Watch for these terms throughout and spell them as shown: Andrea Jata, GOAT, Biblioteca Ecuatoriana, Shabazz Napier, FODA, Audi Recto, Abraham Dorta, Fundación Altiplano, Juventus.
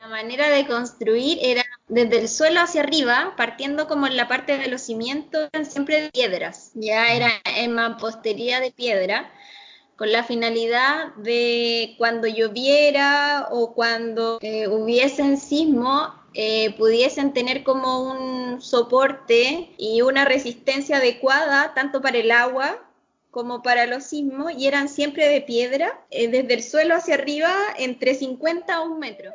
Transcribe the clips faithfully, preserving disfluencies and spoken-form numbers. La manera de construir era desde el suelo hacia arriba, partiendo como en la parte de los cimientos, siempre de piedras. Ya era en mampostería de piedra, con la finalidad de cuando lloviera o cuando eh, hubiesen sismo, eh, pudiesen tener como un soporte y una resistencia adecuada, tanto para el agua como para los sismos, y eran siempre de piedra, eh, desde el suelo hacia arriba, entre cincuenta a un metro.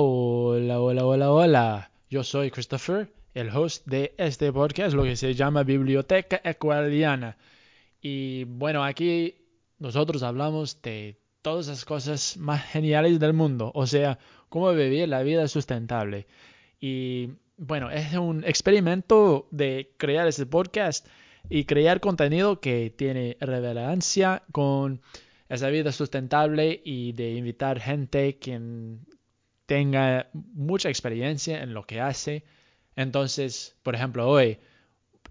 Hola, hola, hola, hola. Yo soy Christopher, el host de este podcast, lo que se llama Biblioteca Ecuatoriana. Y bueno, aquí nosotros hablamos de todas las cosas más geniales del mundo, o sea, cómo vivir la vida sustentable. Y bueno, es un experimento de crear este podcast y crear contenido que tiene relevancia con esa vida sustentable y de invitar gente quien tenga mucha experiencia en lo que hace. Entonces, por ejemplo, hoy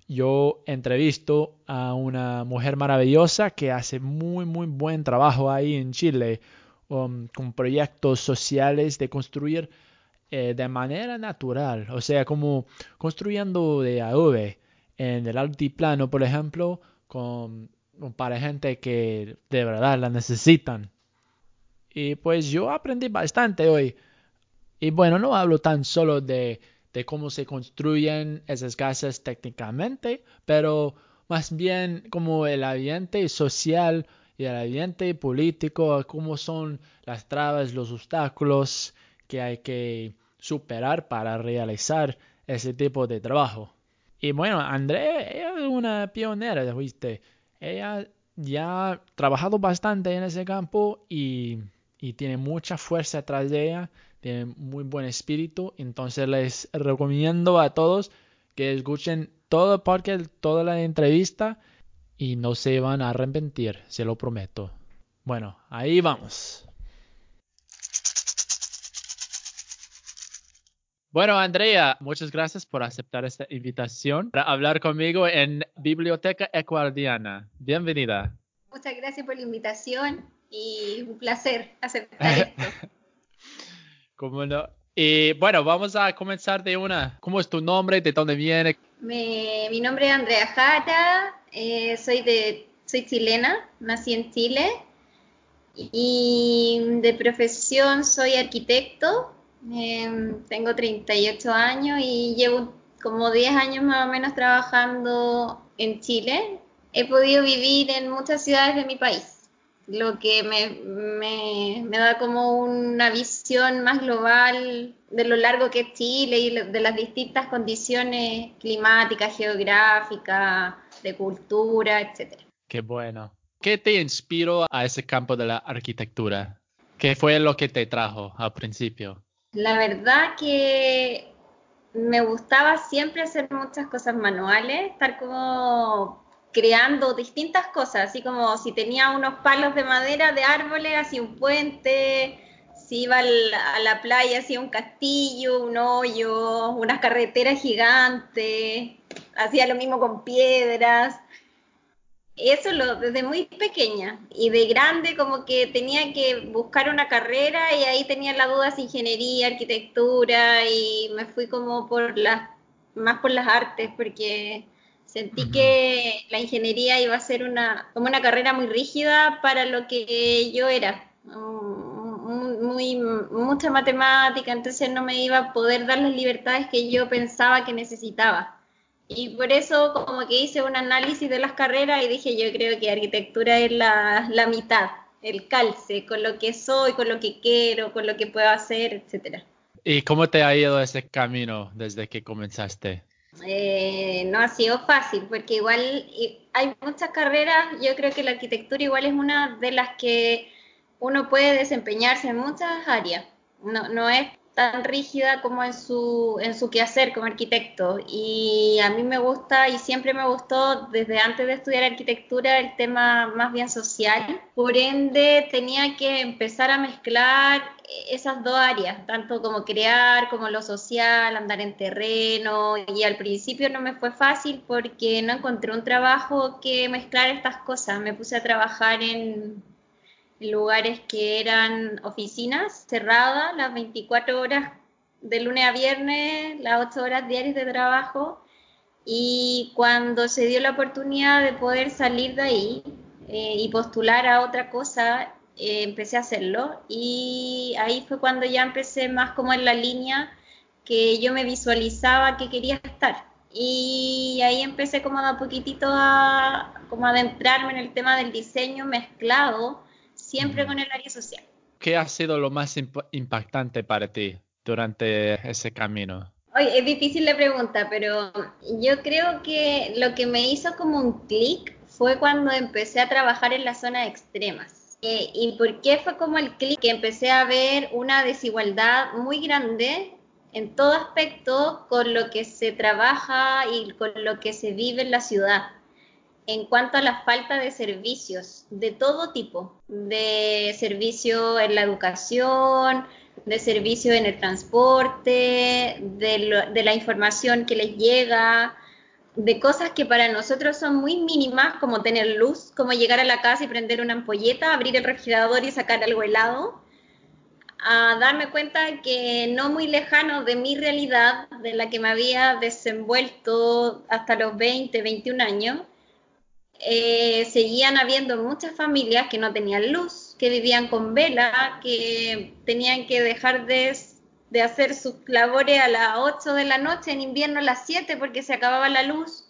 yo entrevisto a una mujer maravillosa que hace muy, muy buen trabajo ahí en Chile um, con proyectos sociales de construir eh, de manera natural. O sea, como construyendo de adobe en el altiplano, por ejemplo, con, para gente que de verdad la necesitan. Y pues yo aprendí bastante hoy. Y bueno, no hablo tan solo de, de cómo se construyen esas casas técnicamente, pero más bien como el ambiente social y el ambiente político, cómo son las trabas, los obstáculos que hay que superar para realizar ese tipo de trabajo. Y bueno, Andrea, ella es una pionera, ¿viste? Ella ya ha trabajado bastante en ese campo y, y tiene mucha fuerza tras de ella. Tiene muy buen espíritu, entonces les recomiendo a todos que escuchen todo el podcast, toda la entrevista y no se van a arrepentir, se lo prometo. Bueno, ahí vamos. Bueno, Andrea, muchas gracias por aceptar esta invitación para hablar conmigo en Biblioteca Ecuatoriana. Bienvenida. Muchas gracias por la invitación y un placer aceptar esto. ¿Cómo no? Y bueno, vamos a comenzar de una. ¿Cómo es tu nombre? ¿De dónde viene? Me, mi nombre es Andrea Jata, eh, soy, de, soy chilena, nací en Chile y de profesión soy arquitecto, eh, tengo treinta y ocho años y llevo como diez años más o menos trabajando en Chile. He podido vivir en muchas ciudades de mi país, lo que me, me, me da como una visión más global de lo largo que es Chile y de las distintas condiciones climáticas, geográficas, de cultura, etcétera. Qué bueno. ¿Qué te inspiró a ese campo de la arquitectura? ¿Qué fue lo que te trajo al principio? La verdad que me gustaba siempre hacer muchas cosas manuales, estar como creando distintas cosas, así como si tenía unos palos de madera de árboles, hacía un puente, si iba a la, a la playa, hacía un castillo, un hoyo, unas carreteras gigantes, hacía lo mismo con piedras. Eso lo, desde muy pequeña, y de grande como que tenía que buscar una carrera y ahí tenía la duda si ingeniería, arquitectura, y me fui como por las, más por las artes, porque sentí que la ingeniería iba a ser una, como una carrera muy rígida para lo que yo era, muy, muy, mucha matemática, entonces no me iba a poder dar las libertades que yo pensaba que necesitaba. Y por eso como que hice un análisis de las carreras y dije, yo creo que arquitectura es la, la mitad, el calce, con lo que soy, con lo que quiero, con lo que puedo hacer, etcétera. ¿Y cómo te ha ido ese camino desde que comenzaste? Eh, no ha sido fácil, porque igual hay muchas carreras. Yo creo que la arquitectura igual es una de las que uno puede desempeñarse en muchas áreas. No, no es tan rígida como en su, en su quehacer como arquitecto. Y a mí me gusta, y siempre me gustó desde antes de estudiar arquitectura, el tema más bien social. Por ende, tenía que empezar a mezclar esas dos áreas, tanto como crear, como lo social, andar en terreno. Y al principio no me fue fácil porque no encontré un trabajo que mezclara estas cosas. Me puse a trabajar en... lugares que eran oficinas cerradas las veinticuatro horas de lunes a viernes, las ocho horas diarias de trabajo, y cuando se dio la oportunidad de poder salir de ahí eh, y postular a otra cosa, eh, empecé a hacerlo, y ahí fue cuando ya empecé más como en la línea que yo me visualizaba que quería estar, y ahí empecé como a poquitito a como adentrarme en el tema del diseño mezclado siempre con el área social. ¿Qué ha sido lo más imp- impactante para ti durante ese camino? Oye, es difícil la pregunta, pero yo creo que lo que me hizo como un clic fue cuando empecé a trabajar en las zonas extremas. Eh, ¿Y por qué fue como el clic? Que empecé a ver una desigualdad muy grande en todo aspecto con lo que se trabaja y con lo que se vive en la ciudad. En cuanto a la falta de servicios de todo tipo, de servicio en la educación, de servicio en el transporte, de, lo, de la información que les llega, de cosas que para nosotros son muy mínimas, como tener luz, como llegar a la casa y prender una ampolleta, abrir el refrigerador y sacar algo helado, a darme cuenta que no muy lejano de mi realidad, de la que me había desenvuelto hasta los veinte, veintiún años, Eh, seguían habiendo muchas familias que no tenían luz, que vivían con vela, que tenían que dejar de, de hacer sus labores a las ocho de la noche, en invierno a las siete porque se acababa la luz.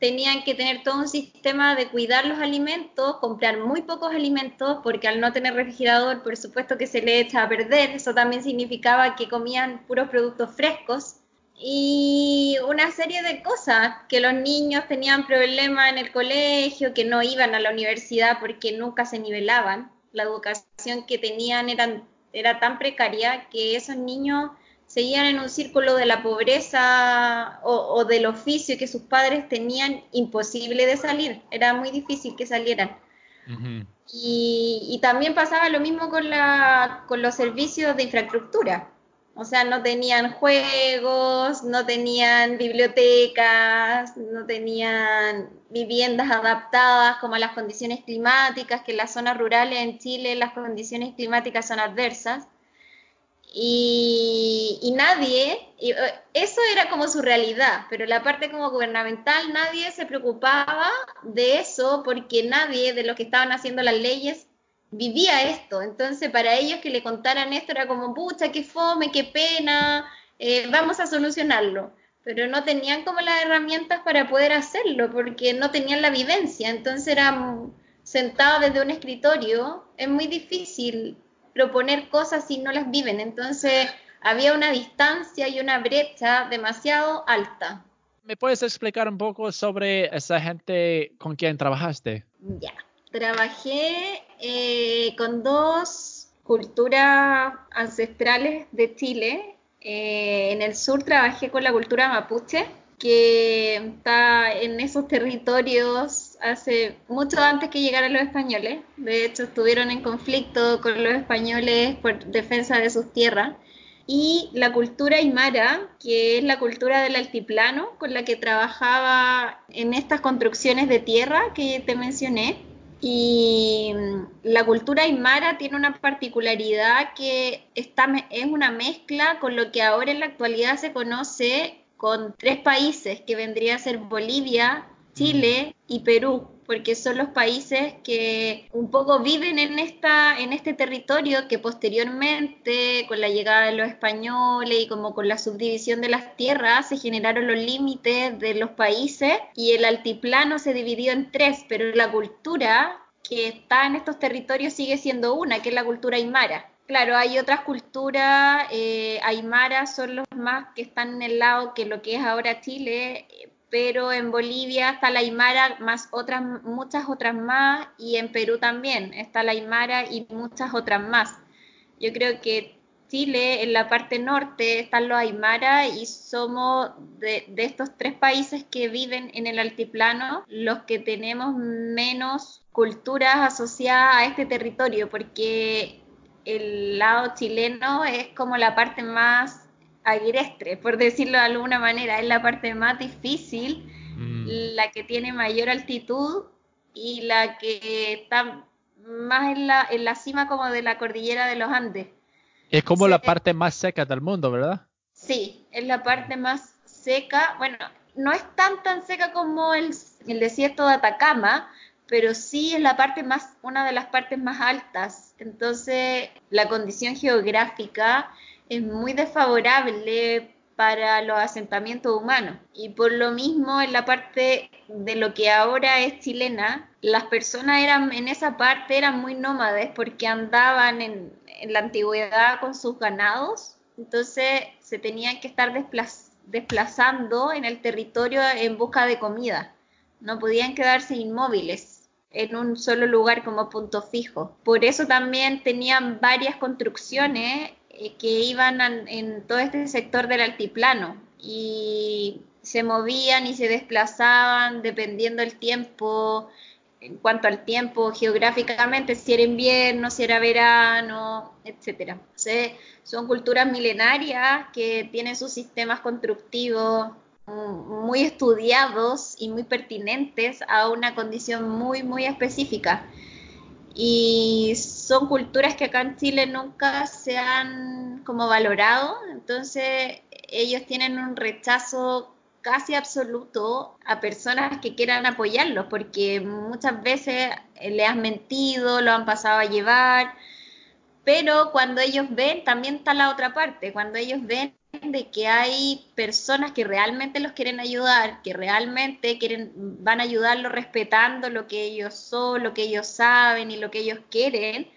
Tenían que tener todo un sistema de cuidar los alimentos, comprar muy pocos alimentos porque al no tener refrigerador, por supuesto que se le echa a perder. Eso también significaba que comían puros productos frescos. Y una serie de cosas, que los niños tenían problemas en el colegio, que no iban a la universidad porque nunca se nivelaban. La educación que tenían eran, era tan precaria que esos niños seguían en un círculo de la pobreza o, o del oficio que sus padres tenían imposible de salir. Era muy difícil que salieran. Uh-huh. Y, y también pasaba lo mismo con, la, con los servicios de infraestructura. O sea, no tenían juegos, no tenían bibliotecas, no tenían viviendas adaptadas como a las condiciones climáticas, que en las zonas rurales en Chile las condiciones climáticas son adversas. Y, y nadie, y eso era como su realidad, pero la parte como gubernamental, nadie se preocupaba de eso porque nadie de los que estaban haciendo las leyes vivía esto. Entonces para ellos que le contaran esto era como, pucha, qué fome, qué pena, eh, vamos a solucionarlo, pero no tenían como las herramientas para poder hacerlo porque no tenían la vivencia. Entonces era sentado desde un escritorio, es muy difícil proponer cosas si no las viven, entonces había una distancia y una brecha demasiado alta. ¿Me puedes explicar un poco sobre esa gente con quien trabajaste? Ya, trabajé Eh, con dos culturas ancestrales de Chile. Eh, en el sur trabajé con la cultura mapuche, que está en esos territorios hace mucho antes que llegaran los españoles. De hecho, estuvieron en conflicto con los españoles por defensa de sus tierras. Y la cultura aymara, que es la cultura del altiplano, con la que trabajaba en estas construcciones de tierra que te mencioné. Y la cultura aymara tiene una particularidad que está, es una mezcla con lo que ahora en la actualidad se conoce con tres países, que vendría a ser Bolivia, Chile y Perú, porque son los países que un poco viven en, esta, en este territorio que posteriormente, con la llegada de los españoles y como con la subdivisión de las tierras, se generaron los límites de los países y el altiplano se dividió en tres, pero la cultura que está en estos territorios sigue siendo una, que es la cultura aymara. Claro, hay otras culturas, eh, aymara son los más que están en el lado que lo que es ahora Chile, eh, pero en Bolivia está la aymara más otras, muchas otras más, y en Perú también está la aymara y muchas otras más. Yo creo que Chile, en la parte norte están los Aymara y somos de, de estos tres países que viven en el altiplano los que tenemos menos culturas asociadas a este territorio, porque el lado chileno es como la parte más agrestre, por decirlo de alguna manera, es la parte más difícil, mm. la que tiene mayor altitud y la que está más en la, en la cima como de la cordillera de los Andes. Es como sí, la parte más seca del mundo, ¿verdad? Sí, es la parte más seca. Bueno, no es tan tan seca como el, el desierto de Atacama, pero sí es la parte más, una de las partes más altas. Entonces, la condición geográfica es muy desfavorable para los asentamientos humanos. Y por lo mismo, en la parte de lo que ahora es chilena, las personas eran en esa parte eran muy nómades porque andaban en, en la antigüedad con sus ganados, entonces se tenían que estar desplaz, desplazando en el territorio en busca de comida. No podían quedarse inmóviles en un solo lugar como punto fijo. Por eso también tenían varias construcciones que iban en todo este sector del altiplano y se movían y se desplazaban dependiendo del tiempo, en cuanto al tiempo geográficamente, si era invierno, si era verano, etcétera. Entonces, son culturas milenarias que tienen sus sistemas constructivos muy estudiados y muy pertinentes a una condición muy, muy específica. Y son culturas que acá en Chile nunca se han como valorado, entonces ellos tienen un rechazo casi absoluto a personas que quieran apoyarlos, porque muchas veces le has mentido, lo han pasado a llevar, pero cuando ellos ven, también está la otra parte, cuando ellos ven de que hay personas que realmente los quieren ayudar, que realmente quieren, van a ayudarlos respetando lo que ellos son, lo que ellos saben y lo que ellos quieren,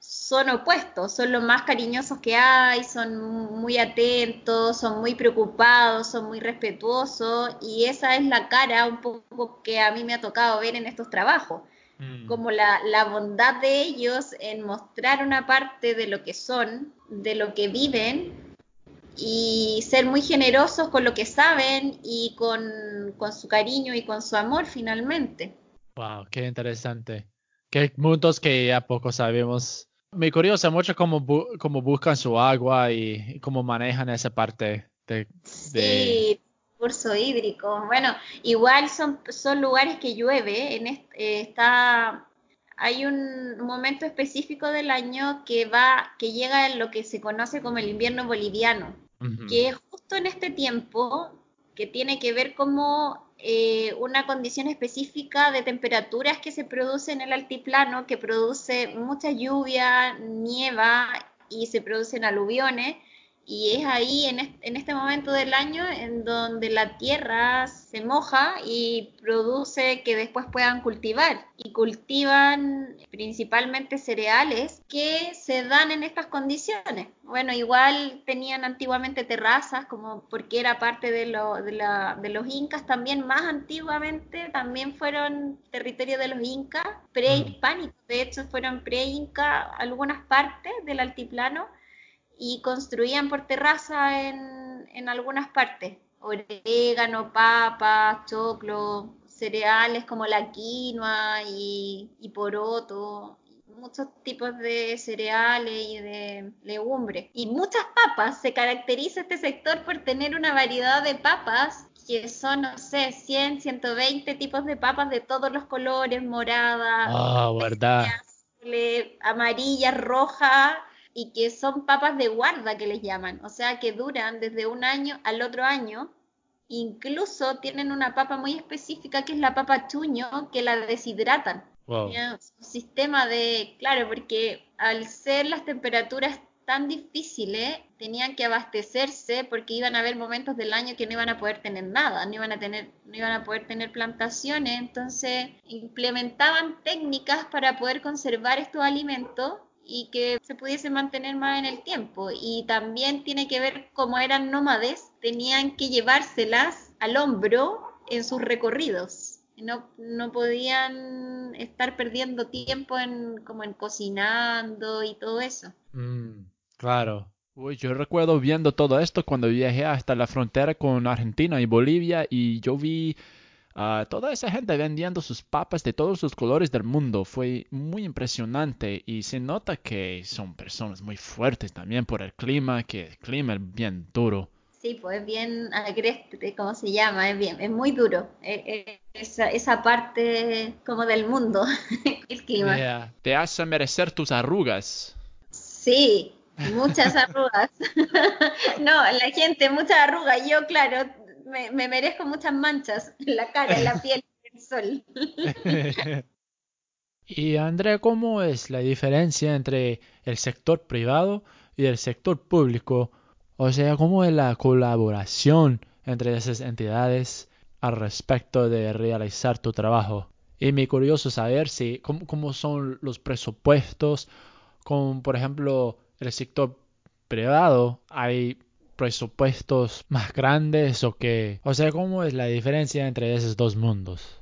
son opuestos, son los más cariñosos que hay, son muy atentos, son muy preocupados, son muy respetuosos y esa es la cara un poco que a mí me ha tocado ver en estos trabajos, mm. como la, la bondad de ellos en mostrar una parte de lo que son, de lo que viven, y ser muy generosos con lo que saben y con, con su cariño y con su amor finalmente. Wow, qué interesante. Qué mundos que ya poco sabemos. Me curiosa mucho cómo, bu- cómo buscan su agua y, y cómo manejan esa parte de... de... Sí, recurso hídrico. Bueno, igual son, son lugares que llueve. En este, eh, está... Hay un momento específico del año que va, que llega en lo que se conoce como el invierno boliviano, uh-huh. que es justo en este tiempo, que tiene que ver como eh, una condición específica de temperaturas que se produce en el altiplano, que produce mucha lluvia, nieva y se producen aluviones, y es ahí en este, en este momento del año en donde la tierra se moja y produce que después puedan cultivar y cultivan principalmente cereales que se dan en estas condiciones. Bueno, igual tenían antiguamente terrazas como porque era parte de, lo, de, la, de los incas también, más antiguamente también fueron territorio de los incas prehispánicos, de hecho fueron preinca algunas partes del altiplano y construían por terraza en, en algunas partes, orégano, papa, choclo, cereales como la quinoa y, y poroto, muchos tipos de cereales y de legumbres. Y muchas papas, se caracteriza este sector por tener una variedad de papas, que son, no sé, cien, ciento veinte tipos de papas de todos los colores, morada, ah, verdad, amarilla, roja, y que son papas de guarda que les llaman, o sea que duran desde un año al otro año, incluso tienen una papa muy específica que es la papa chuño, que la deshidratan. Wow. Un sistema de, claro, porque al ser las temperaturas tan difíciles, tenían que abastecerse porque iban a haber momentos del año que no iban a poder tener nada, no iban a tener, no iban a poder tener plantaciones, entonces implementaban técnicas para poder conservar estos alimentos y que se pudiese mantener más en el tiempo. Y también tiene que ver cómo eran nómades, tenían que llevárselas al hombro en sus recorridos. No, no podían estar perdiendo tiempo en como en cocinando y todo eso. Mm, claro, Uy, yo recuerdo viendo todo esto cuando viajé hasta la frontera con Argentina y Bolivia y yo vi a toda esa gente vendiendo sus papas de todos los colores del mundo. Fue muy impresionante y se nota que son personas muy fuertes también por el clima, que el clima es bien duro. Sí, pues es bien agreste, ¿cómo se llama? Es bien, es muy duro, es, es, esa, esa parte como del mundo, el clima. Yeah. Te hace merecer tus arrugas. Sí, muchas arrugas. No, la gente, muchas arrugas. Yo, claro, me, me merezco muchas manchas en la cara, en la piel, en el sol. Y Andrea, ¿cómo es la diferencia entre el sector privado y el sector público? O sea, ¿cómo es la colaboración entre esas entidades al respecto de realizar tu trabajo? Y me curioso saber si cómo, cómo son los presupuestos con, por ejemplo, el sector privado. ¿Hay presupuestos más grandes o qué? O sea, ¿cómo es la diferencia entre esos dos mundos?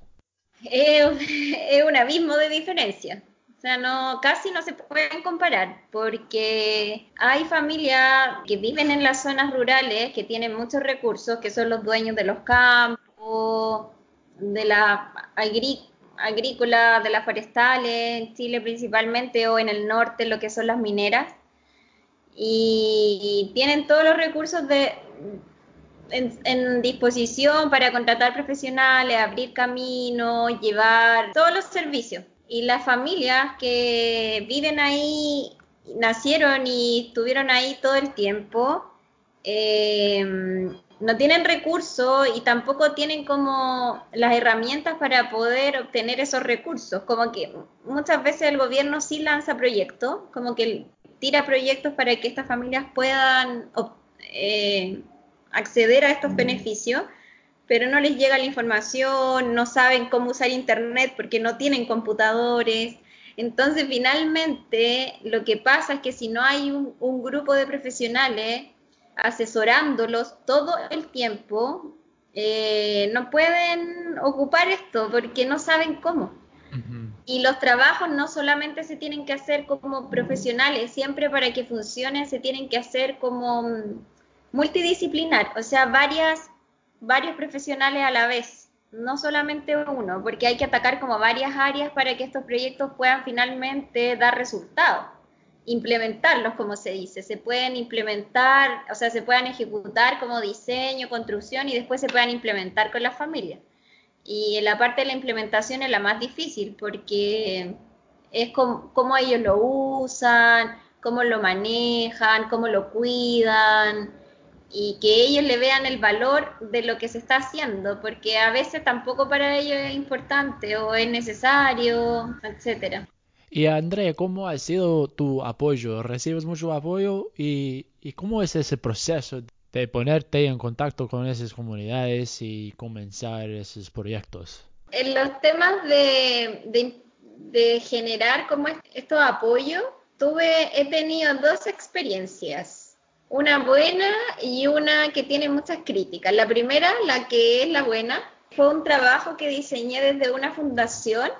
Es eh, eh, un abismo de diferencia. O sea, no, casi no se pueden comparar porque hay familias que viven en las zonas rurales que tienen muchos recursos, que son los dueños de los campos, de las agrí- agrícolas, de las forestales, en Chile principalmente o en el norte lo que son las mineras. Y tienen todos los recursos de, en, en disposición para contratar profesionales, abrir caminos, llevar todos los servicios. Y las familias que viven ahí, nacieron y estuvieron ahí todo el tiempo, eh, no tienen recursos y tampoco tienen como las herramientas para poder obtener esos recursos. Como que muchas veces el gobierno sí lanza proyectos, como que tira proyectos para que estas familias puedan eh, acceder a estos beneficios, pero no les llega la información, no saben cómo usar internet porque no tienen computadores. Entonces, finalmente, lo que pasa es que si no hay un, un grupo de profesionales asesorándolos todo el tiempo, eh, no pueden ocupar esto porque no saben cómo. Uh-huh. Y los trabajos no solamente se tienen que hacer como profesionales, siempre para que funcionen se tienen que hacer como multidisciplinar, o sea, varias varios profesionales a la vez, no solamente uno, porque hay que atacar como varias áreas para que estos proyectos puedan finalmente dar resultados, implementarlos, como se dice, se pueden implementar, o sea, se puedan ejecutar como diseño, construcción y después se puedan implementar con las familias. Y la parte de la implementación es la más difícil porque es como, cómo ellos lo usan, cómo lo manejan, cómo lo cuidan, y que ellos le vean el valor de lo que se está haciendo, porque a veces tampoco para ellos es importante o es necesario, etcétera. Y Andrea, ¿cómo ha sido tu apoyo? ¿Recibes mucho apoyo? ¿Y, y cómo es ese proceso de ponerte en contacto con esas comunidades y comenzar esos proyectos? En los temas de, de, de generar como estos apoyos, tuve, he tenido dos experiencias. Una buena y una que tiene muchas críticas. La primera, la que es la buena, fue un trabajo que diseñé desde una fundación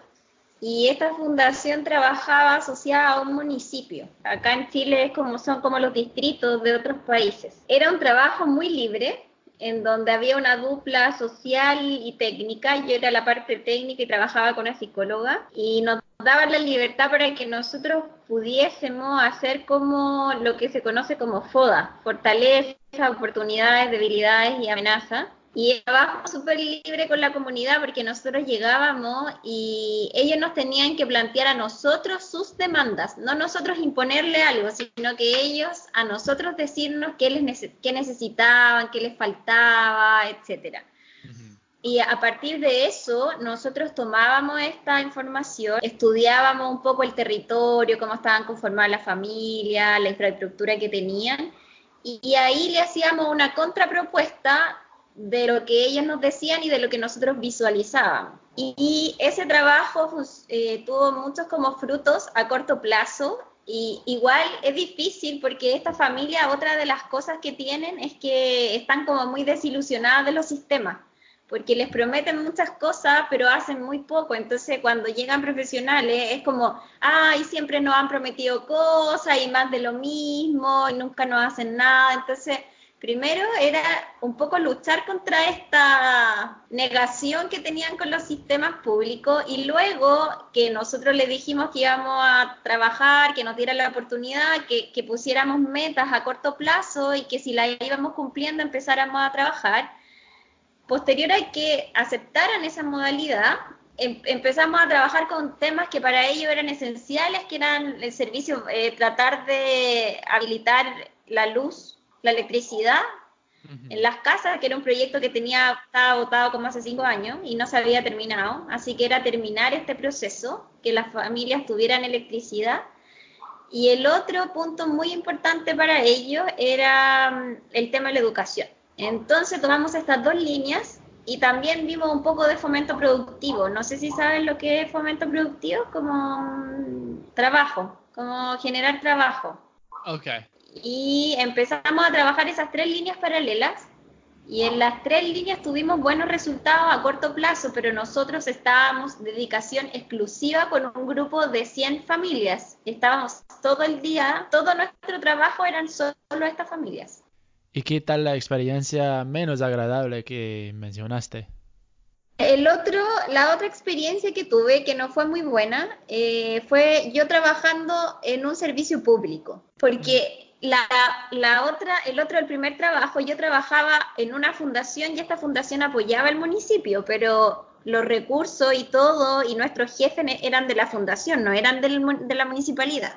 y esta fundación trabajaba asociada a un municipio. Acá en Chile es como, son como los distritos de otros países. Era un trabajo muy libre en donde había una dupla social y técnica. Yo era la parte técnica y trabajaba con una psicóloga y nos daban la libertad para que nosotros pudiésemos hacer como lo que se conoce como FODA, fortalezas, oportunidades, debilidades y amenazas. Y el trabajo súper libre con la comunidad porque nosotros llegábamos y ellos nos tenían que plantear a nosotros sus demandas, no nosotros imponerle algo, sino que ellos a nosotros decirnos qué, les nece- qué necesitaban, qué les faltaba, etcétera. Uh-huh. Y a partir de eso, nosotros tomábamos esta información, estudiábamos un poco el territorio, cómo estaban conformadas las familias, la infraestructura que tenían, y, y ahí le hacíamos una contrapropuesta de lo que ellos nos decían y de lo que nosotros visualizábamos. Y ese trabajo eh, tuvo muchos como frutos a corto plazo, y igual es difícil porque esta familia, otra de las cosas que tienen es que están como muy desilusionadas de los sistemas, porque les prometen muchas cosas, pero hacen muy poco. Entonces, cuando llegan profesionales, es como, ay, siempre nos han prometido cosas y más de lo mismo, y nunca nos hacen nada. Entonces, primero era un poco luchar contra esta negación que tenían con los sistemas públicos, y luego que nosotros les dijimos que íbamos a trabajar, que nos dieran la oportunidad, que, que pusiéramos metas a corto plazo y que si las íbamos cumpliendo empezáramos a trabajar. Posterior a que aceptaran esa modalidad, em, empezamos a trabajar con temas que para ellos eran esenciales, que eran el servicio, eh, tratar de habilitar la luz, la electricidad uh-huh. en las casas, que era un proyecto que tenía, estaba votado como hace cinco años y no se había terminado, así que era terminar este proceso, que las familias tuvieran electricidad. Y el otro punto muy importante para ellos era el tema de la educación. Entonces tomamos estas dos líneas y también vimos un poco de fomento productivo. No sé si saben lo que es fomento productivo, como trabajo, como generar trabajo. Okay. Y empezamos a trabajar esas tres líneas paralelas y en las tres líneas tuvimos buenos resultados a corto plazo, pero nosotros estábamos dedicación exclusiva con un grupo de cien familias. Estábamos todo el día, todo nuestro trabajo eran solo estas familias. ¿Y qué tal la experiencia menos agradable que mencionaste? El otro, la otra experiencia que tuve, que no fue muy buena, eh, fue yo trabajando en un servicio público. Porque la, la otra, el otro, el primer trabajo, yo trabajaba en una fundación y esta fundación apoyaba al municipio, pero los recursos y todo, y nuestros jefes eran de la fundación, no eran del, de la municipalidad.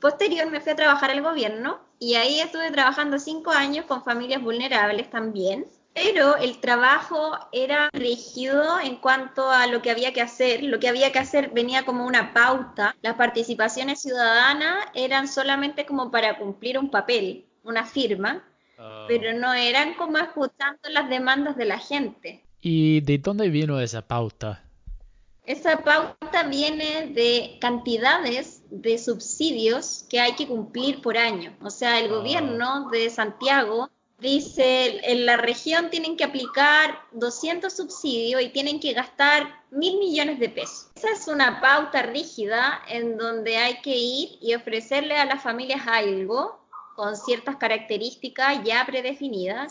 Posterior me fui a trabajar al gobierno y ahí estuve trabajando cinco años con familias vulnerables también, pero el trabajo era rígido en cuanto a lo que había que hacer. Lo que había que hacer venía como una pauta. Las participaciones ciudadanas eran solamente como para cumplir un papel, una firma, oh. pero no eran como escuchando las demandas de la gente. ¿Y de dónde vino esa pauta? Esa pauta viene de cantidades de subsidios que hay que cumplir por año. O sea, el gobierno de Santiago dice, en la región tienen que aplicar doscientos subsidios y tienen que gastar mil millones de pesos. Esa es una pauta rígida en donde hay que ir y ofrecerle a las familias algo con ciertas características ya predefinidas,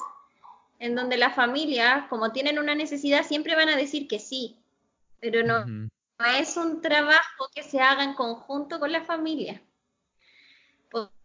en donde las familias, como tienen una necesidad, siempre van a decir que sí, pero no... Uh-huh. No es un trabajo que se haga en conjunto con la familia.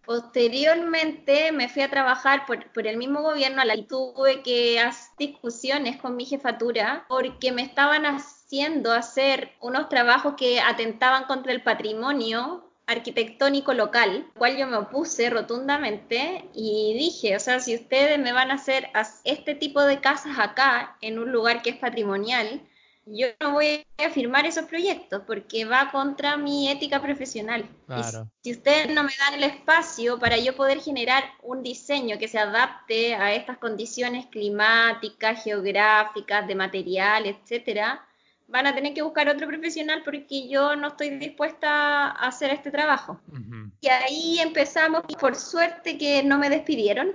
Posteriormente me fui a trabajar por, por el mismo gobierno, a la que tuve que hacer discusiones con mi jefatura porque me estaban haciendo hacer unos trabajos que atentaban contra el patrimonio arquitectónico local, al cual yo me opuse rotundamente y dije, o sea, si ustedes me van a hacer este tipo de casas acá, en un lugar que es patrimonial, yo no voy a firmar esos proyectos porque va contra mi ética profesional. Claro. Y si ustedes no me dan el espacio para yo poder generar un diseño que se adapte a estas condiciones climáticas, geográficas, de material, etcétera, van a tener que buscar otro profesional porque yo no estoy dispuesta a hacer este trabajo. Uh-huh. Y ahí empezamos, por suerte que no me despidieron,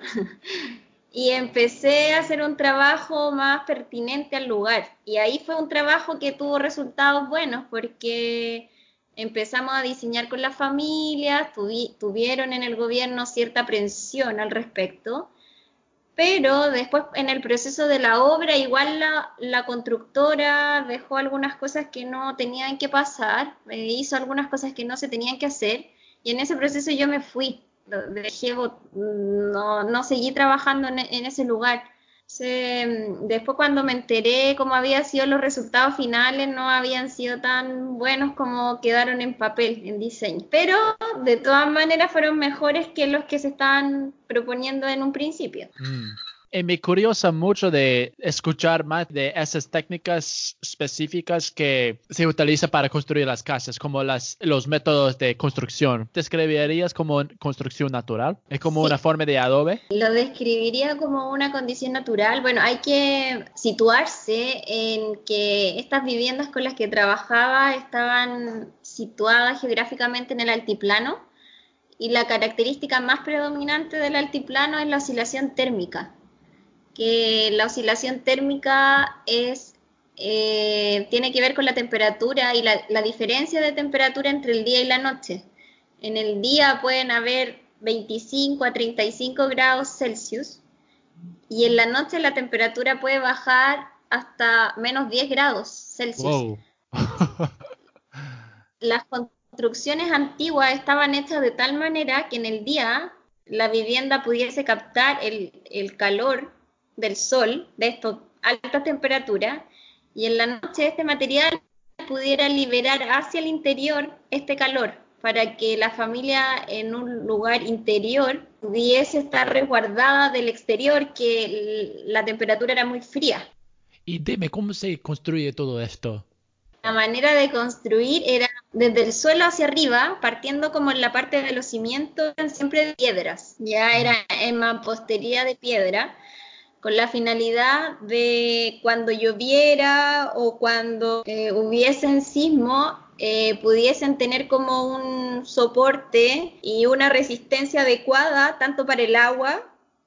y empecé a hacer un trabajo más pertinente al lugar. Y ahí fue un trabajo que tuvo resultados buenos porque empezamos a diseñar con las familias, tuvi- tuvieron en el gobierno cierta aprensión al respecto, pero después en el proceso de la obra igual la, la constructora dejó algunas cosas que no tenían que pasar, hizo algunas cosas que no se tenían que hacer, y en ese proceso yo me fui. Dejé, no, no seguí trabajando en, en ese lugar. Se, después cuando me enteré cómo habían sido los resultados finales, no habían sido tan buenos como quedaron en papel, en diseño, pero de todas maneras fueron mejores que los que se estaban proponiendo en un principio. Mm. Y me curiosa mucho de escuchar más de esas técnicas específicas que se utilizan para construir las casas, como las, los métodos de construcción. ¿Describirías como construcción natural? ¿Es como sí. una forma de adobe? Lo describiría como una condición natural. Bueno, hay que situarse en que estas viviendas con las que trabajaba estaban situadas geográficamente en el altiplano y la característica más predominante del altiplano es la oscilación térmica. que la oscilación térmica es, eh, tiene que ver con la temperatura y la, la diferencia de temperatura entre el día y la noche. En el día pueden haber veinticinco a treinta y cinco grados Celsius y en la noche la temperatura puede bajar hasta menos diez grados Celsius. Wow. Las construcciones antiguas estaban hechas de tal manera que en el día la vivienda pudiese captar el, el calor del sol, de estas altas temperaturas, y en la noche este material pudiera liberar hacia el interior este calor, para que la familia en un lugar interior pudiese estar resguardada del exterior, que la temperatura era muy fría. Y dime, ¿cómo se construye todo esto? La manera de construir era desde el suelo hacia arriba, partiendo como en la parte de los cimientos, siempre de piedras. Ya era en mampostería de piedra, con la finalidad de cuando lloviera o cuando eh, hubiesen sismo, eh, pudiesen tener como un soporte y una resistencia adecuada, tanto para el agua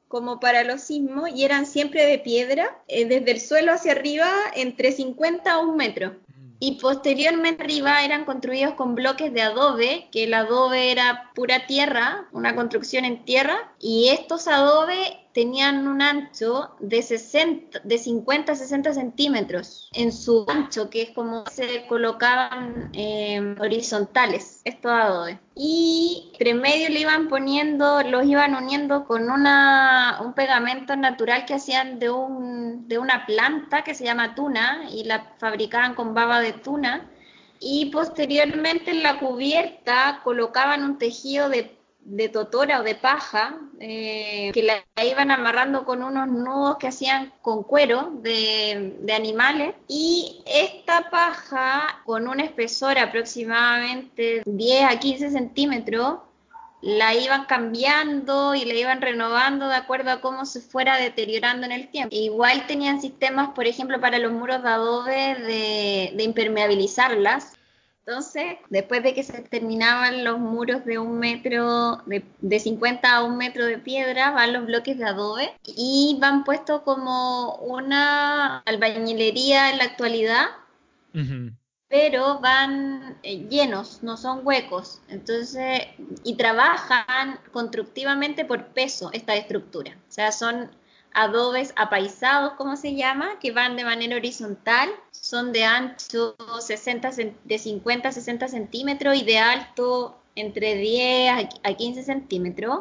como para los sismos, y eran siempre de piedra, eh, desde el suelo hacia arriba, entre cincuenta a un metro. Y posteriormente arriba eran construidos con bloques de adobe, que el adobe era pura tierra, una construcción en tierra, y estos adobe tenían un ancho de, sesenta, de cincuenta a sesenta centímetros en su ancho, que es como se colocaban eh, horizontales estos adobes. Y entre medio le iban poniendo, los iban uniendo con una, un pegamento natural que hacían de, un, de una planta que se llama tuna, y la fabricaban con baba de tuna. Y posteriormente en la cubierta colocaban un tejido de de totora o de paja, eh, que la iban amarrando con unos nudos que hacían con cuero de, de animales, y esta paja, con un espesor aproximadamente diez a quince centímetros, la iban cambiando y la iban renovando de acuerdo a cómo se fuera deteriorando en el tiempo. Igual tenían sistemas, por ejemplo, para los muros de adobe de, de impermeabilizarlas. Entonces, después de que se terminaban los muros de un metro, de, de cincuenta a un metro de piedra, van los bloques de adobe y van puestos como una albañilería en la actualidad, uh-huh. Pero van eh, llenos, no son huecos. Entonces, y trabajan constructivamente por peso esta estructura. O sea, son adobes apaisados, como se llama, que van de manera horizontal, son de ancho sesenta, de cincuenta a sesenta centímetros y de alto entre diez a quince centímetros,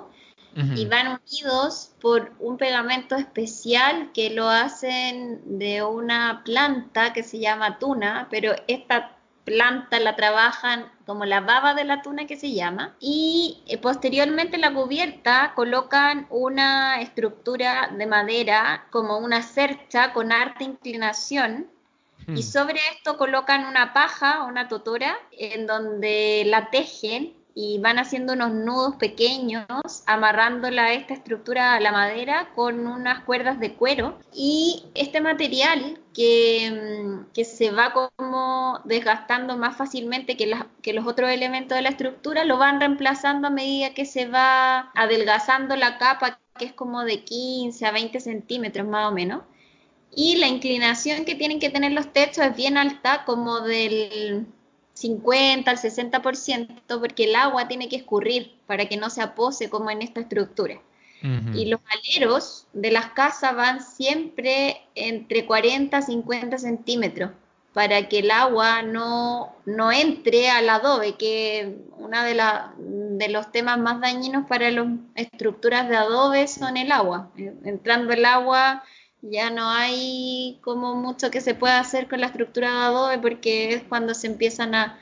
uh-huh. Y van unidos por un pegamento especial que lo hacen de una planta que se llama tuna, pero esta planta la trabajan como la baba de la tuna que se llama, y eh, posteriormente en la cubierta colocan una estructura de madera como una cercha con alta inclinación, hmm. Y sobre esto colocan una paja, una totora, en donde la tejen y van haciendo unos nudos pequeños, amarrándola a esta estructura, a la madera, con unas cuerdas de cuero. Y este material que, que se va como desgastando más fácilmente que, la, que los otros elementos de la estructura, lo van reemplazando a medida que se va adelgazando la capa, que es como de quince a veinte centímetros más o menos. Y la inclinación que tienen que tener los techos es bien alta, como del cincuenta al sesenta por ciento, porque el agua tiene que escurrir para que no se apose como en esta estructura. Uh-huh. Y los aleros de las casas van siempre entre cuarenta a cincuenta centímetros para que el agua no, no entre al adobe, que uno de, de los temas más dañinos para las estructuras de adobe son el agua. Entrando el agua, ya no hay como mucho que se pueda hacer con la estructura de adobe, porque es cuando se empiezan a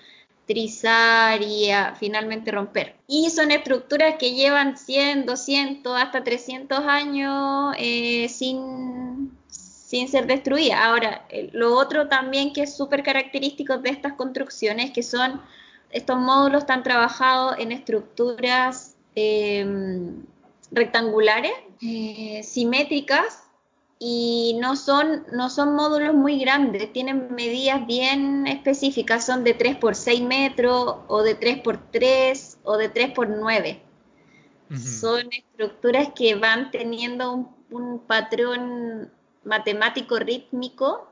trizar y a finalmente romper. Y son estructuras que llevan cien, doscientos, hasta trescientos años eh, sin, sin ser destruidas. Ahora, lo otro también que es súper característico de estas construcciones, que son estos módulos están trabajados en estructuras eh, rectangulares, eh, simétricas, y no son, no son módulos muy grandes, tienen medidas bien específicas, son de tres por seis metros, o de tres por tres, o de tres por nueve. Uh-huh. Son estructuras que van teniendo un, un patrón matemático rítmico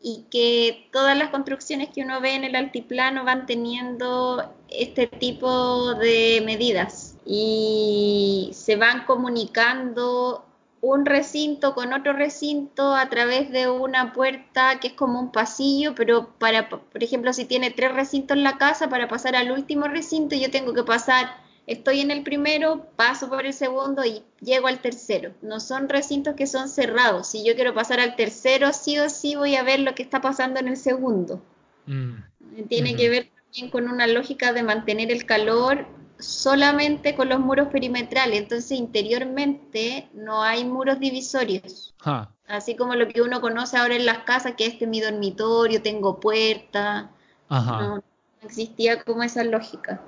y que todas las construcciones que uno ve en el altiplano van teniendo este tipo de medidas y se van comunicando un recinto con otro recinto a través de una puerta que es como un pasillo, pero para, por ejemplo, si tiene tres recintos en la casa, para pasar al último recinto yo tengo que pasar, estoy en el primero, paso por el segundo y llego al tercero. No son recintos que son cerrados. Si yo quiero pasar al tercero, sí o sí voy a ver lo que está pasando en el segundo. Mm. Tiene mm-hmm. que ver también con una lógica de mantener el calor solamente con los muros perimetrales, entonces interiormente no hay muros divisorios, huh. así como lo que uno conoce ahora en las casas, que este es mi dormitorio, tengo puerta, Ajá. No, no existía como esa lógica.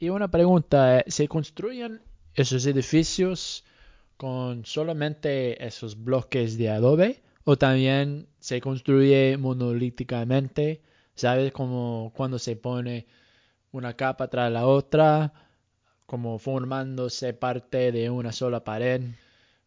Y una pregunta, ¿se construyen esos edificios con solamente esos bloques de adobe o también se construye monolíticamente? ¿Sabes cómo cuando se pone una capa tras la otra, como formándose parte de una sola pared?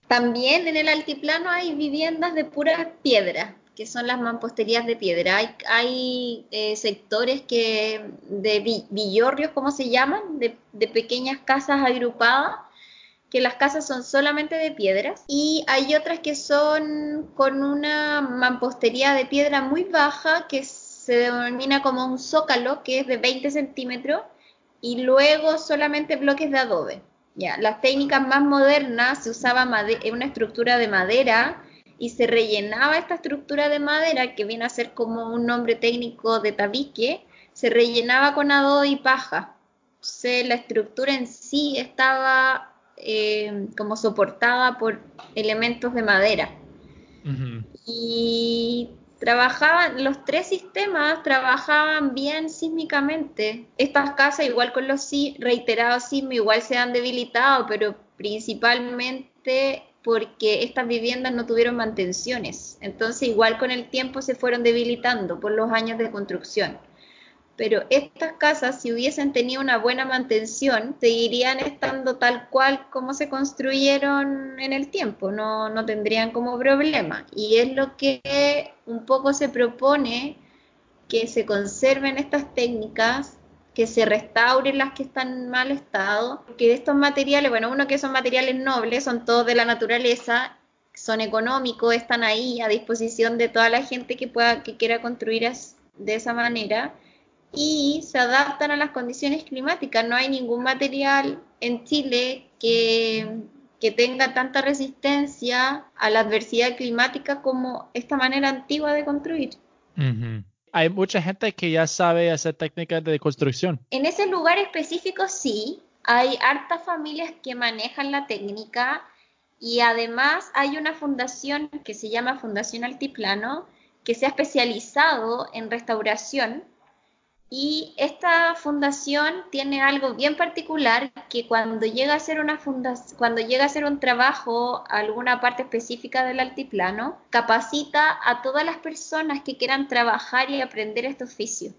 También en el altiplano hay viviendas de puras piedras, que son las mamposterías de piedra. Hay, hay eh, sectores que de villorrios, ¿cómo se llaman? De, de pequeñas casas agrupadas, que las casas son solamente de piedras, y hay otras que son con una mampostería de piedra muy baja, que es se denomina como un zócalo, que es de veinte centímetros, y luego solamente bloques de adobe. Ya, las técnicas más modernas, se usaba made- una estructura de madera y se rellenaba esta estructura de madera, que viene a ser como un nombre técnico de tabique, se rellenaba con adobe y paja. Entonces la estructura en sí estaba eh, como soportada por elementos de madera. Uh-huh. Y trabajaban, los tres sistemas trabajaban bien sísmicamente. Estas casas, igual con los reiterados sismos, igual se han debilitado, pero principalmente porque estas viviendas no tuvieron mantenciones. Entonces, igual con el tiempo se fueron debilitando por los años de construcción. Pero estas casas, si hubiesen tenido una buena mantención, seguirían estando tal cual como se construyeron en el tiempo, no, no tendrían como problema. Y es lo que un poco se propone, que se conserven estas técnicas, que se restauren las que están en mal estado, que estos materiales, bueno, uno que son materiales nobles, son todos de la naturaleza, son económicos, están ahí a disposición de toda la gente que pueda, que quiera construir de esa manera, y se adaptan a las condiciones climáticas. No hay ningún material en Chile que, que tenga tanta resistencia a la adversidad climática como esta manera antigua de construir. Uh-huh. Hay mucha gente que ya sabe hacer técnicas de construcción. En ese lugar específico sí, hay hartas familias que manejan la técnica, y además hay una fundación que se llama Fundación Altiplano, que se ha especializado en restauración. Y esta fundación tiene algo bien particular, que cuando llega a hacer una fundac- cuando llega a hacer un trabajo a alguna parte específica del altiplano, capacita a todas las personas que quieran trabajar y aprender este oficio,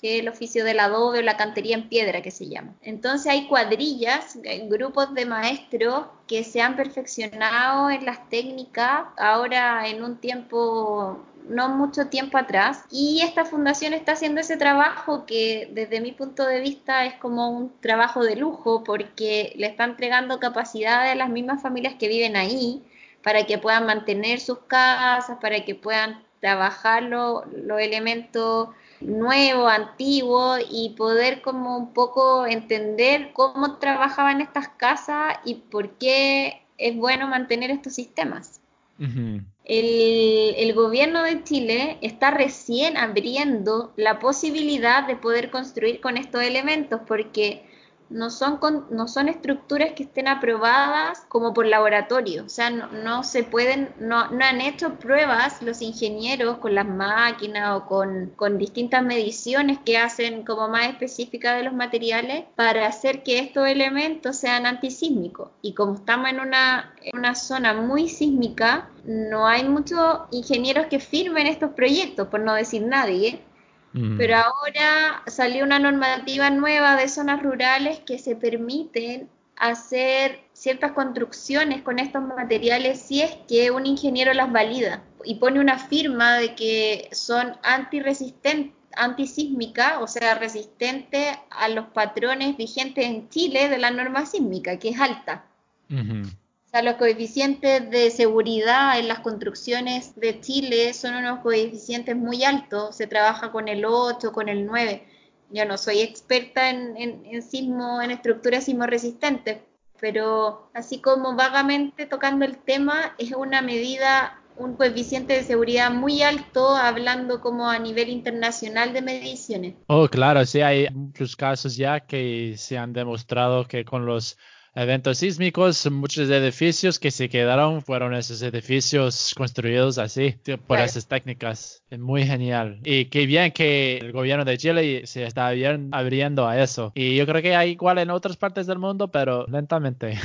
que es el oficio del adobe o la cantería en piedra, que se llama. Entonces hay cuadrillas, grupos de maestros que se han perfeccionado en las técnicas ahora en un tiempo, no mucho tiempo atrás, y esta fundación está haciendo ese trabajo que desde mi punto de vista es como un trabajo de lujo, porque le están entregando capacidades a las mismas familias que viven ahí para que puedan mantener sus casas, para que puedan trabajar lo, los elementos nuevos, antiguos, y poder como un poco entender cómo trabajaban estas casas y por qué es bueno mantener estos sistemas. Uh-huh. El, el gobierno de Chile está recién abriendo la posibilidad de poder construir con estos elementos, porque no son, con, no son estructuras que estén aprobadas como por laboratorio, o sea, no, no se pueden, no, no han hecho pruebas los ingenieros con las máquinas o con, con distintas mediciones que hacen como más específicas de los materiales para hacer que estos elementos sean antisísmicos. Y como estamos en una, en una zona muy sísmica, no hay muchos ingenieros que firmen estos proyectos, por no decir nadie, ¿eh? Pero ahora salió una normativa nueva de zonas rurales que se permiten hacer ciertas construcciones con estos materiales si es que un ingeniero las valida y pone una firma de que son antirresistentes, antisísmica, o sea, resistente a los patrones vigentes en Chile de la norma sísmica, que es alta. Uh-huh. O sea, los coeficientes de seguridad en las construcciones de Chile son unos coeficientes muy altos, se trabaja con el ocho, con el nueve. Yo no soy experta en, en, en sismo, en estructuras sismoresistentes, pero así como vagamente tocando el tema, es una medida, un coeficiente de seguridad muy alto, hablando como a nivel internacional de mediciones. Oh, claro, sí, hay muchos casos ya que se han demostrado que con los eventos sísmicos, muchos edificios que se quedaron fueron esos edificios construidos así, por claro. esas técnicas. Es muy genial. Y qué bien que el gobierno de Chile se está abriendo a eso. Y yo creo que hay igual en otras partes del mundo, pero lentamente.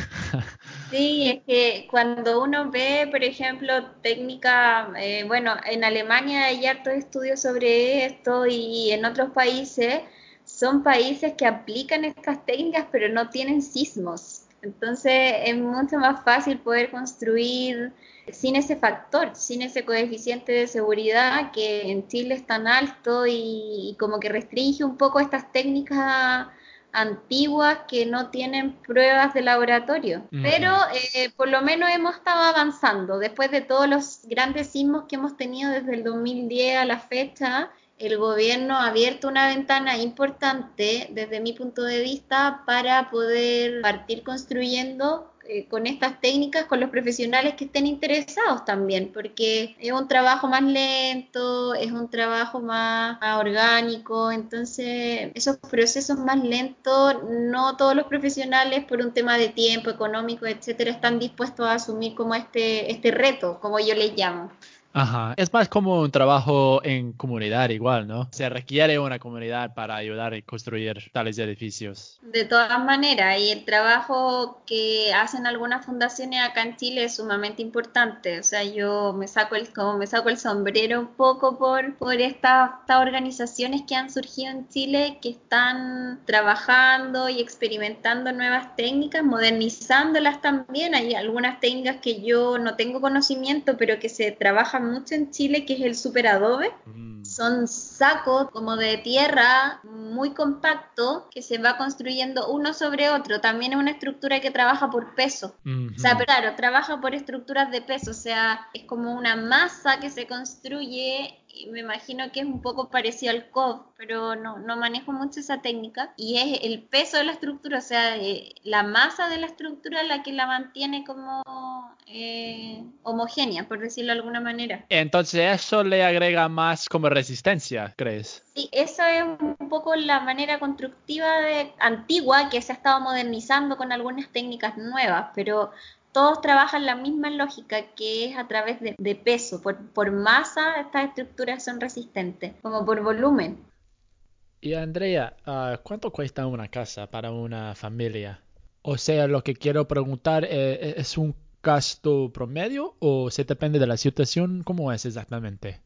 Sí, es que cuando uno ve, por ejemplo, técnica, eh, bueno, en Alemania hay hartos estudios sobre esto y en otros países, son países que aplican estas técnicas, pero no tienen sismos. Entonces es mucho más fácil poder construir sin ese factor, sin ese coeficiente de seguridad que en Chile es tan alto y, y como que restringe un poco estas técnicas antiguas que no tienen pruebas de laboratorio. Mm. Pero eh, por lo menos hemos estado avanzando. Después de todos los grandes sismos que hemos tenido desde el dos mil diez a la fecha, el gobierno ha abierto una ventana importante, desde mi punto de vista, para poder partir construyendo eh, con estas técnicas, con los profesionales que estén interesados también, porque es un trabajo más lento, es un trabajo más, más orgánico, entonces esos procesos más lentos, no todos los profesionales por un tema de tiempo, económico, etcétera, están dispuestos a asumir como este, este reto, como yo les llamo. Ajá, es más como un trabajo en comunidad igual, ¿no? Se requiere una comunidad para ayudar a construir tales edificios. De todas maneras, y el trabajo que hacen algunas fundaciones acá en Chile es sumamente importante. O sea, yo me saco el, como me saco el sombrero un poco por, por estas esta organizaciones que han surgido en Chile, que están trabajando y experimentando nuevas técnicas, modernizándolas también. Hay algunas técnicas que yo no tengo conocimiento, pero que se trabajan mucho en Chile, que es el super adobe. Mm. Son sacos como de tierra muy compacto que se va construyendo uno sobre otro. También es una estructura que trabaja por peso. Mm-hmm. O sea, pero claro, trabaja por estructuras de peso. O sea, es como una masa que se construye. Me imagino que es un poco parecido al C O V, pero no, no manejo mucho esa técnica, y es el peso de la estructura, o sea, eh, la masa de la estructura la que la mantiene como eh, homogénea, por decirlo de alguna manera. Entonces eso le agrega más como resistencia, ¿crees? Sí, eso es un poco la manera constructiva de, antigua, que se ha estado modernizando con algunas técnicas nuevas, pero todos trabajan la misma lógica, que es a través de, de peso. Por, por masa, estas estructuras son resistentes, como por volumen. Y Andrea, ¿cuánto cuesta una casa para una familia? O sea, lo que quiero preguntar, ¿es un gasto promedio o se depende de la situación? ¿Cómo es exactamente?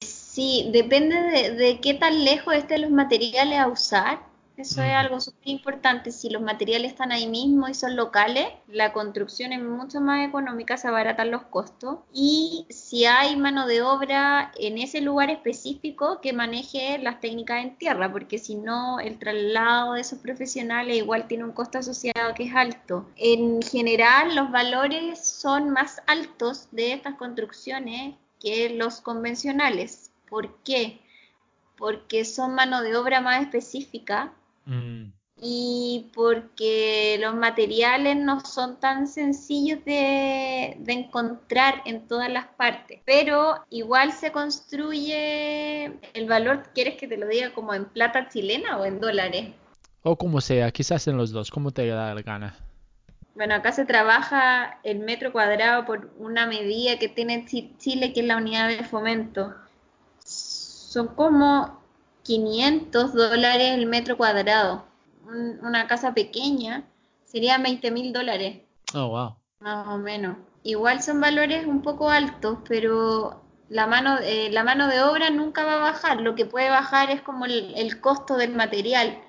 Sí, depende de, de qué tan lejos estén los materiales a usar. Eso es algo súper importante. Si los materiales están ahí mismo y son locales, la construcción es mucho más económica, se abaratan los costos. Y si hay mano de obra en ese lugar específico que maneje las técnicas en tierra, porque si no, el traslado de esos profesionales igual tiene un costo asociado que es alto. En general, los valores son más altos de estas construcciones que los convencionales. ¿Por qué? Porque son mano de obra más específica. Mm. Y porque los materiales no son tan sencillos de, de encontrar en todas las partes, pero igual se construye el valor. ¿Quieres que te lo diga como en plata chilena o en dólares? O como sea, quizás en los dos, como te da la gana. Bueno, acá se trabaja el metro cuadrado por una medida que tiene Chile, que es la unidad de fomento. Son como quinientos dólares el metro cuadrado. Un, una casa pequeña sería veinte mil dólares. Oh, wow. Más o menos. Igual son valores un poco altos, pero la mano, eh, la mano de obra nunca va a bajar. Lo que puede bajar es como el, el costo del material.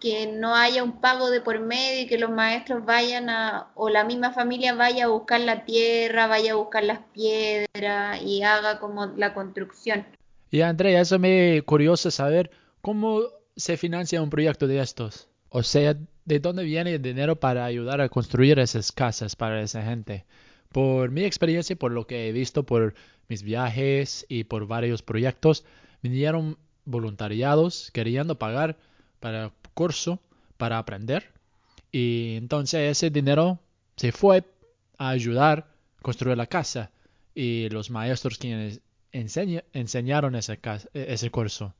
que no haya un pago de por medio y que los maestros vayan a, o la misma familia vaya a buscar la tierra, vaya a buscar las piedras y haga como la construcción. Y Andrea, eso me es curioso saber, ¿cómo se financia un proyecto de estos? O sea, ¿de dónde viene el dinero para ayudar a construir esas casas para esa gente? Por mi experiencia, por lo que he visto, por mis viajes y por varios proyectos, vinieron voluntariados queriendo pagar para curso, para aprender, y entonces ese dinero se fue a ayudar a construir la casa y los maestros quienes enseña, enseñaron ese, ese curso.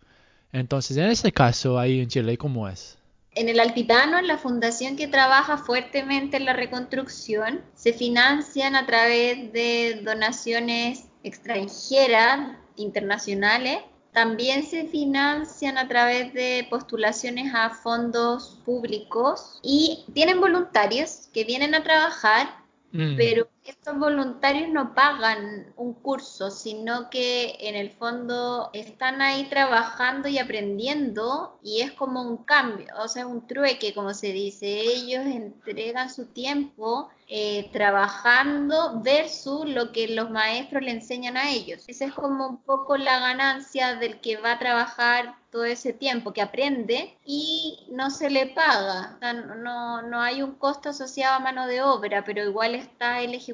Entonces, en ese caso, ahí en Chile, ¿cómo es? En el Altiplano, la fundación que trabaja fuertemente en la reconstrucción, se financian a través de donaciones extranjeras, internacionales. También se financian a través de postulaciones a fondos públicos y tienen voluntarios que vienen a trabajar, mm. pero estos voluntarios no pagan un curso, sino que en el fondo están ahí trabajando y aprendiendo y es como un cambio, o sea, un trueque, como se dice. Ellos entregan su tiempo eh, trabajando versus lo que los maestros le enseñan a ellos. Esa es como un poco la ganancia del que va a trabajar todo ese tiempo, que aprende y no se le paga. O sea, no, no hay un costo asociado a mano de obra, pero igual está el ejecutivo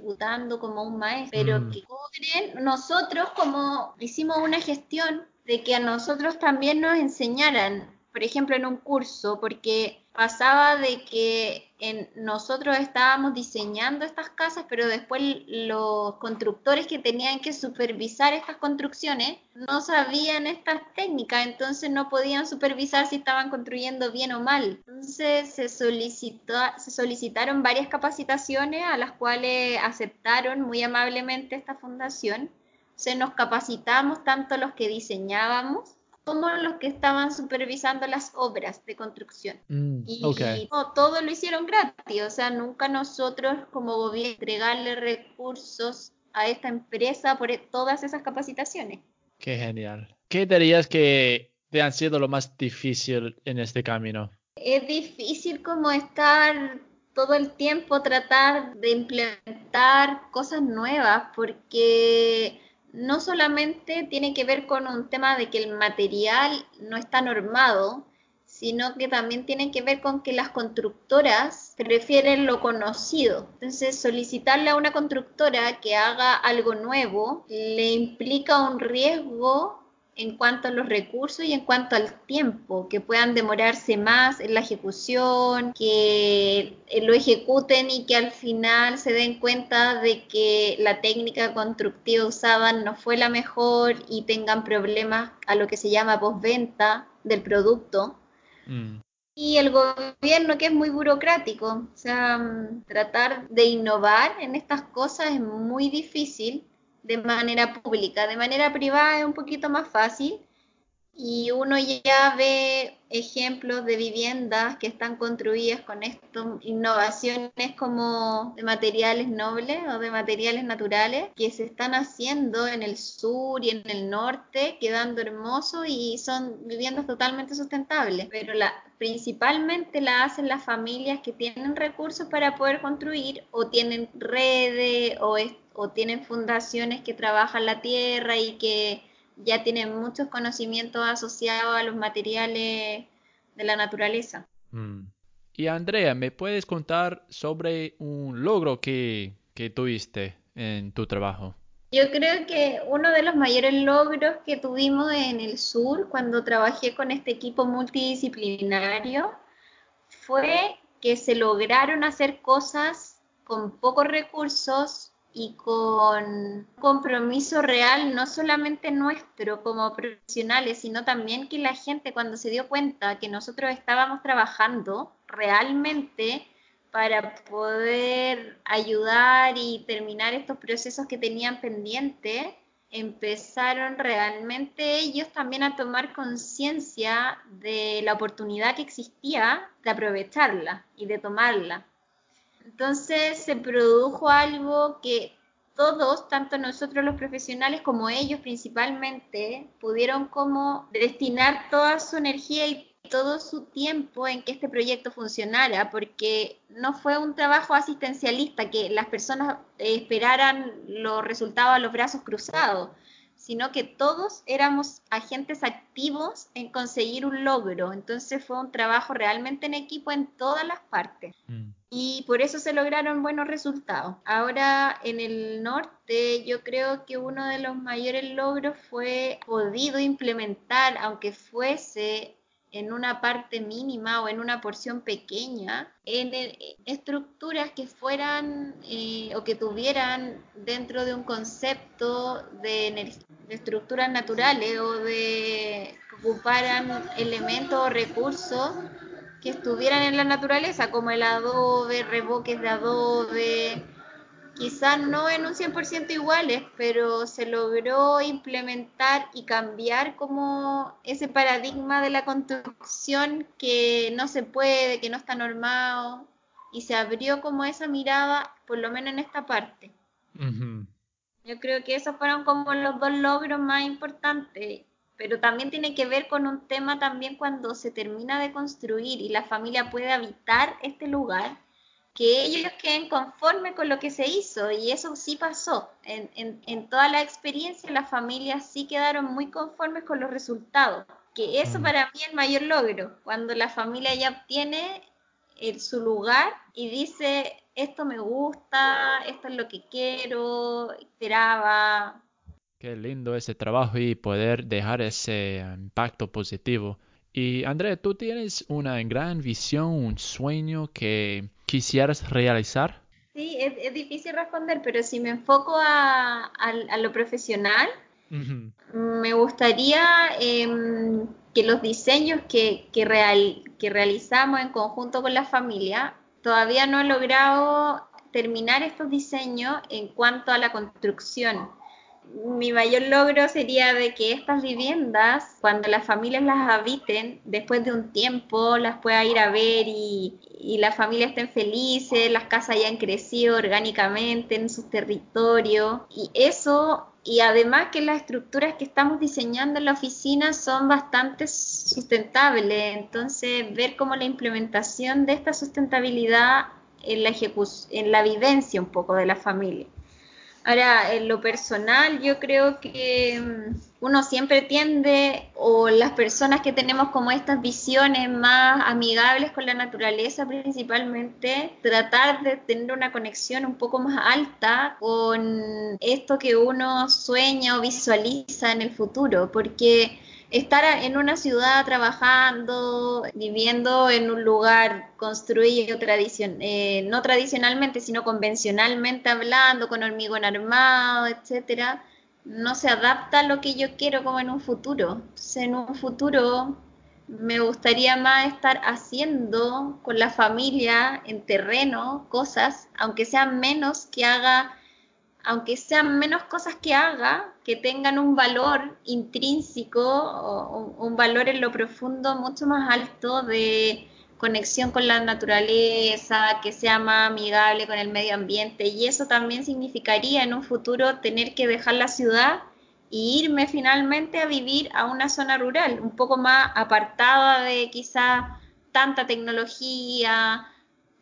como un maestro, pero mm. que cobren. Nosotros como hicimos una gestión de que a nosotros también nos enseñaran, por ejemplo, en un curso, porque pasaba de que en, nosotros estábamos diseñando estas casas, pero después los constructores que tenían que supervisar estas construcciones no sabían estas técnicas, entonces no podían supervisar si estaban construyendo bien o mal. Entonces se, solicitó, se solicitaron varias capacitaciones a las cuales aceptaron muy amablemente esta fundación. Se nos capacitamos tanto los que diseñábamos como los que estaban supervisando las obras de construcción. Mm, y okay. no, todo lo hicieron gratis, o sea, nunca nosotros como gobierno entregarle recursos a esta empresa por todas esas capacitaciones. Qué genial. ¿Qué dirías que te han sido lo más difícil en este camino? Es difícil como estar todo el tiempo tratar de implementar cosas nuevas porque no solamente tiene que ver con un tema de que el material no está normado, sino que también tiene que ver con que las constructoras prefieren lo conocido. Entonces, solicitarle a una constructora que haga algo nuevo le implica un riesgo en cuanto a los recursos y en cuanto al tiempo, que puedan demorarse más en la ejecución, que lo ejecuten y que al final se den cuenta de que la técnica constructiva usada no fue la mejor y tengan problemas a lo que se llama postventa del producto. Mm. Y el gobierno, que es muy burocrático, o sea, tratar de innovar en estas cosas es muy difícil. De manera pública, de manera privada es un poquito más fácil y uno ya ve ejemplos de viviendas que están construidas con estas innovaciones como de materiales nobles o de materiales naturales que se están haciendo en el sur y en el norte, quedando hermosos y son viviendas totalmente sustentables, pero la, principalmente la hacen las familias que tienen recursos para poder construir o tienen redes o est- o tienen fundaciones que trabajan la tierra y que ya tienen muchos conocimientos asociados a los materiales de la naturaleza. Mm. Y Andrea, ¿me puedes contar sobre un logro que, que tuviste en tu trabajo? Yo creo que uno de los mayores logros que tuvimos en el sur, cuando trabajé con este equipo multidisciplinario, fue que se lograron hacer cosas con pocos recursos, y con compromiso real, no solamente nuestro como profesionales, sino también que la gente cuando se dio cuenta que nosotros estábamos trabajando realmente para poder ayudar y terminar estos procesos que tenían pendientes, empezaron realmente ellos también a tomar conciencia de la oportunidad que existía de aprovecharla y de tomarla. Entonces se produjo algo que todos, tanto nosotros los profesionales como ellos principalmente, pudieron como destinar toda su energía y todo su tiempo en que este proyecto funcionara, porque no fue un trabajo asistencialista que las personas esperaran los resultados a los brazos cruzados, sino que todos éramos agentes activos en conseguir un logro. Entonces fue un trabajo realmente en equipo en todas las partes. Mm. Y por eso se lograron buenos resultados. Ahora en el norte yo creo que uno de los mayores logros fue podido implementar, aunque fuese en una parte mínima o en una porción pequeña, en el, estructuras que fueran eh, o que tuvieran dentro de un concepto de, de estructuras naturales o de que ocuparan elementos o recursos que estuvieran en la naturaleza, como el adobe, reboques de adobe, quizás no en un cien por ciento iguales, pero se logró implementar y cambiar como ese paradigma de la construcción que no se puede, que no está normado, y se abrió como esa mirada, por lo menos en esta parte. Uh-huh. Yo creo que esos fueron como los dos logros más importantes. Pero también tiene que ver con un tema también cuando se termina de construir y la familia puede habitar este lugar, que ellos queden conformes con lo que se hizo, y eso sí pasó. En, en, en toda la experiencia las familias sí quedaron muy conformes con los resultados, que eso para mí es el mayor logro, cuando la familia ya obtiene el, su lugar y dice, esto me gusta, esto es lo que quiero, esperaba. Qué lindo ese trabajo y poder dejar ese impacto positivo. Y Andrea, ¿tú tienes una gran visión, un sueño que quisieras realizar? Sí, es, es difícil responder, pero si me enfoco a, a, a lo profesional, uh-huh, me gustaría eh, que los diseños que, que, real, que realizamos en conjunto con la familia, todavía no he logrado terminar estos diseños en cuanto a la construcción. Mi mayor logro sería de que estas viviendas, cuando las familias las habiten, después de un tiempo las pueda ir a ver y, y las familias estén felices, las casas hayan crecido orgánicamente en sus territorios. Y eso, y además que las estructuras que estamos diseñando en la oficina son bastante sustentables. Entonces, ver cómo la implementación de esta sustentabilidad en la, ejecu- en la vivencia un poco de la familia. Ahora, en lo personal, yo creo que uno siempre tiende, o las personas que tenemos como estas visiones más amigables con la naturaleza principalmente, tratar de tener una conexión un poco más alta con esto que uno sueña o visualiza en el futuro, porque estar en una ciudad trabajando, viviendo en un lugar construido tradicion- eh, no tradicionalmente, sino convencionalmente hablando, con hormigón armado, etcétera, no se adapta a lo que yo quiero como en un futuro. Entonces, en un futuro me gustaría más estar haciendo con la familia en terreno cosas, aunque sean menos que haga... aunque sean menos cosas que haga, que tengan un valor intrínseco, o un valor en lo profundo mucho más alto de conexión con la naturaleza, que sea más amigable con el medio ambiente. Y eso también significaría en un futuro tener que dejar la ciudad e irme finalmente a vivir a una zona rural, un poco más apartada de quizá tanta tecnología,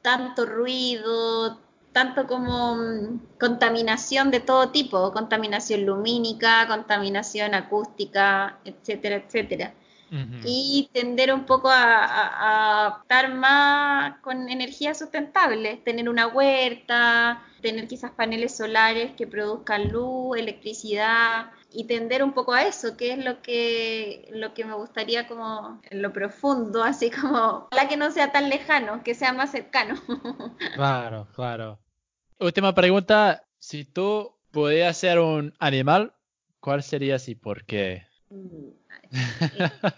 tanto ruido, tanto como mmm, contaminación de todo tipo, contaminación lumínica, contaminación acústica, etcétera, etcétera. Uh-huh. Y tender un poco a, a, a optar más con energías sustentables, tener una huerta, tener quizás paneles solares que produzcan luz, electricidad, y tender un poco a eso, que es lo que, lo que me gustaría como en lo profundo, así como, ojalá que no sea tan lejano, que sea más cercano. Claro, claro. Última pregunta, si tú pudieras ser un animal, ¿cuál serías y por qué?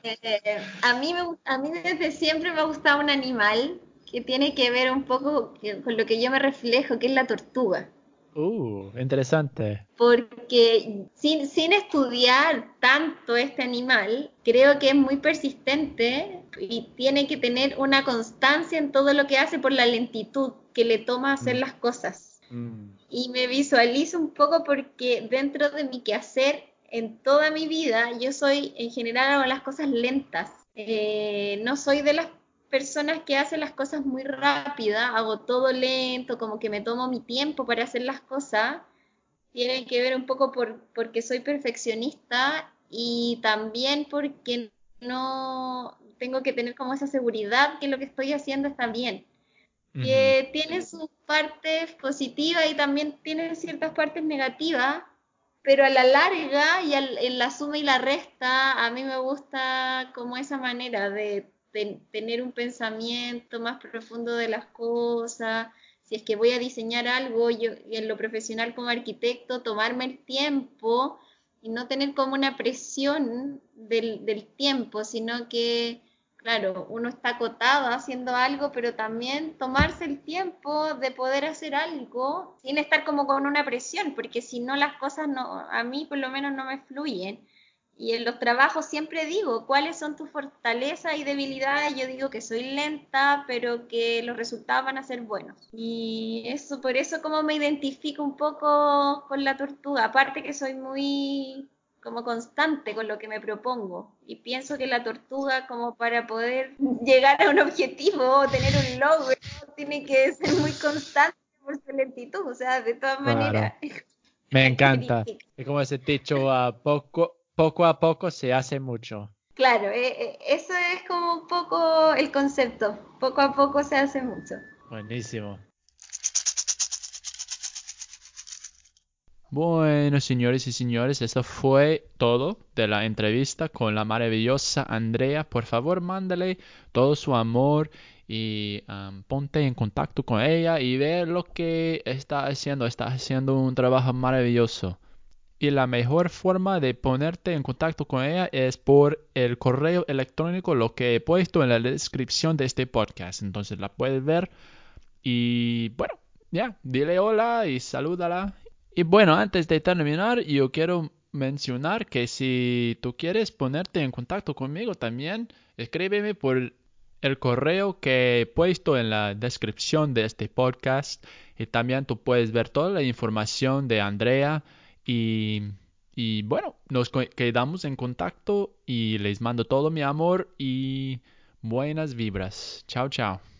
Eh, a, mí me, a mí desde siempre me ha gustado un animal que tiene que ver un poco con lo que yo me reflejo, que es la tortuga. Uh, interesante. Porque sin, sin estudiar tanto este animal, creo que es muy persistente y tiene que tener una constancia en todo lo que hace por la lentitud que le toma hacer mm. las cosas. Mm. Y me visualizo un poco porque dentro de mi quehacer, en toda mi vida, yo soy, en general, hago las cosas lentas. eh, no soy de las personas que hacen las cosas muy rápidas, hago todo lento, como que me tomo mi tiempo para hacer las cosas. Tiene que ver un poco por, porque soy perfeccionista y también porque no tengo que tener como esa seguridad que lo que estoy haciendo está bien. Uh-huh. Que tiene sus partes positivas y también tiene ciertas partes negativas, pero a la larga y al, en la suma y la resta a mí me gusta como esa manera de tener un pensamiento más profundo de las cosas. Si es que voy a diseñar algo, yo en lo profesional como arquitecto, tomarme el tiempo y no tener como una presión del, del tiempo, sino que, claro, uno está acotado haciendo algo, pero también tomarse el tiempo de poder hacer algo sin estar como con una presión, porque si no las cosas no, a mí por lo menos no me fluyen. Y en los trabajos siempre digo, ¿cuáles son tus fortalezas y debilidades? Yo digo que soy lenta, pero que los resultados van a ser buenos. Y eso, por eso como me identifico un poco con la tortuga. Aparte que soy muy como constante con lo que me propongo. Y pienso que la tortuga, como para poder llegar a un objetivo o tener un logro, tiene que ser muy constante por su lentitud. O sea, de todas claro. maneras. Me encanta. Es como ese techo a poco... Poco a poco se hace mucho. Claro, eh, eso es como un poco el concepto. Poco a poco se hace mucho. Buenísimo. Bueno, señores y señores, eso fue todo de la entrevista con la maravillosa Andrea. Por favor, mándale todo su amor y um, ponte en contacto con ella y ve lo que está haciendo. Está haciendo un trabajo maravilloso. Y la mejor forma de ponerte en contacto con ella es por el correo electrónico, lo que he puesto en la descripción de este podcast. Entonces la puedes ver y bueno, ya, yeah, dile hola y salúdala. Y bueno, antes de terminar, yo quiero mencionar que si tú quieres ponerte en contacto conmigo también, escríbeme por el correo que he puesto en la descripción de este podcast. Y también tú puedes ver toda la información de Andrea. Y, y bueno, nos quedamos en contacto y les mando todo mi amor y buenas vibras. Chao, chao.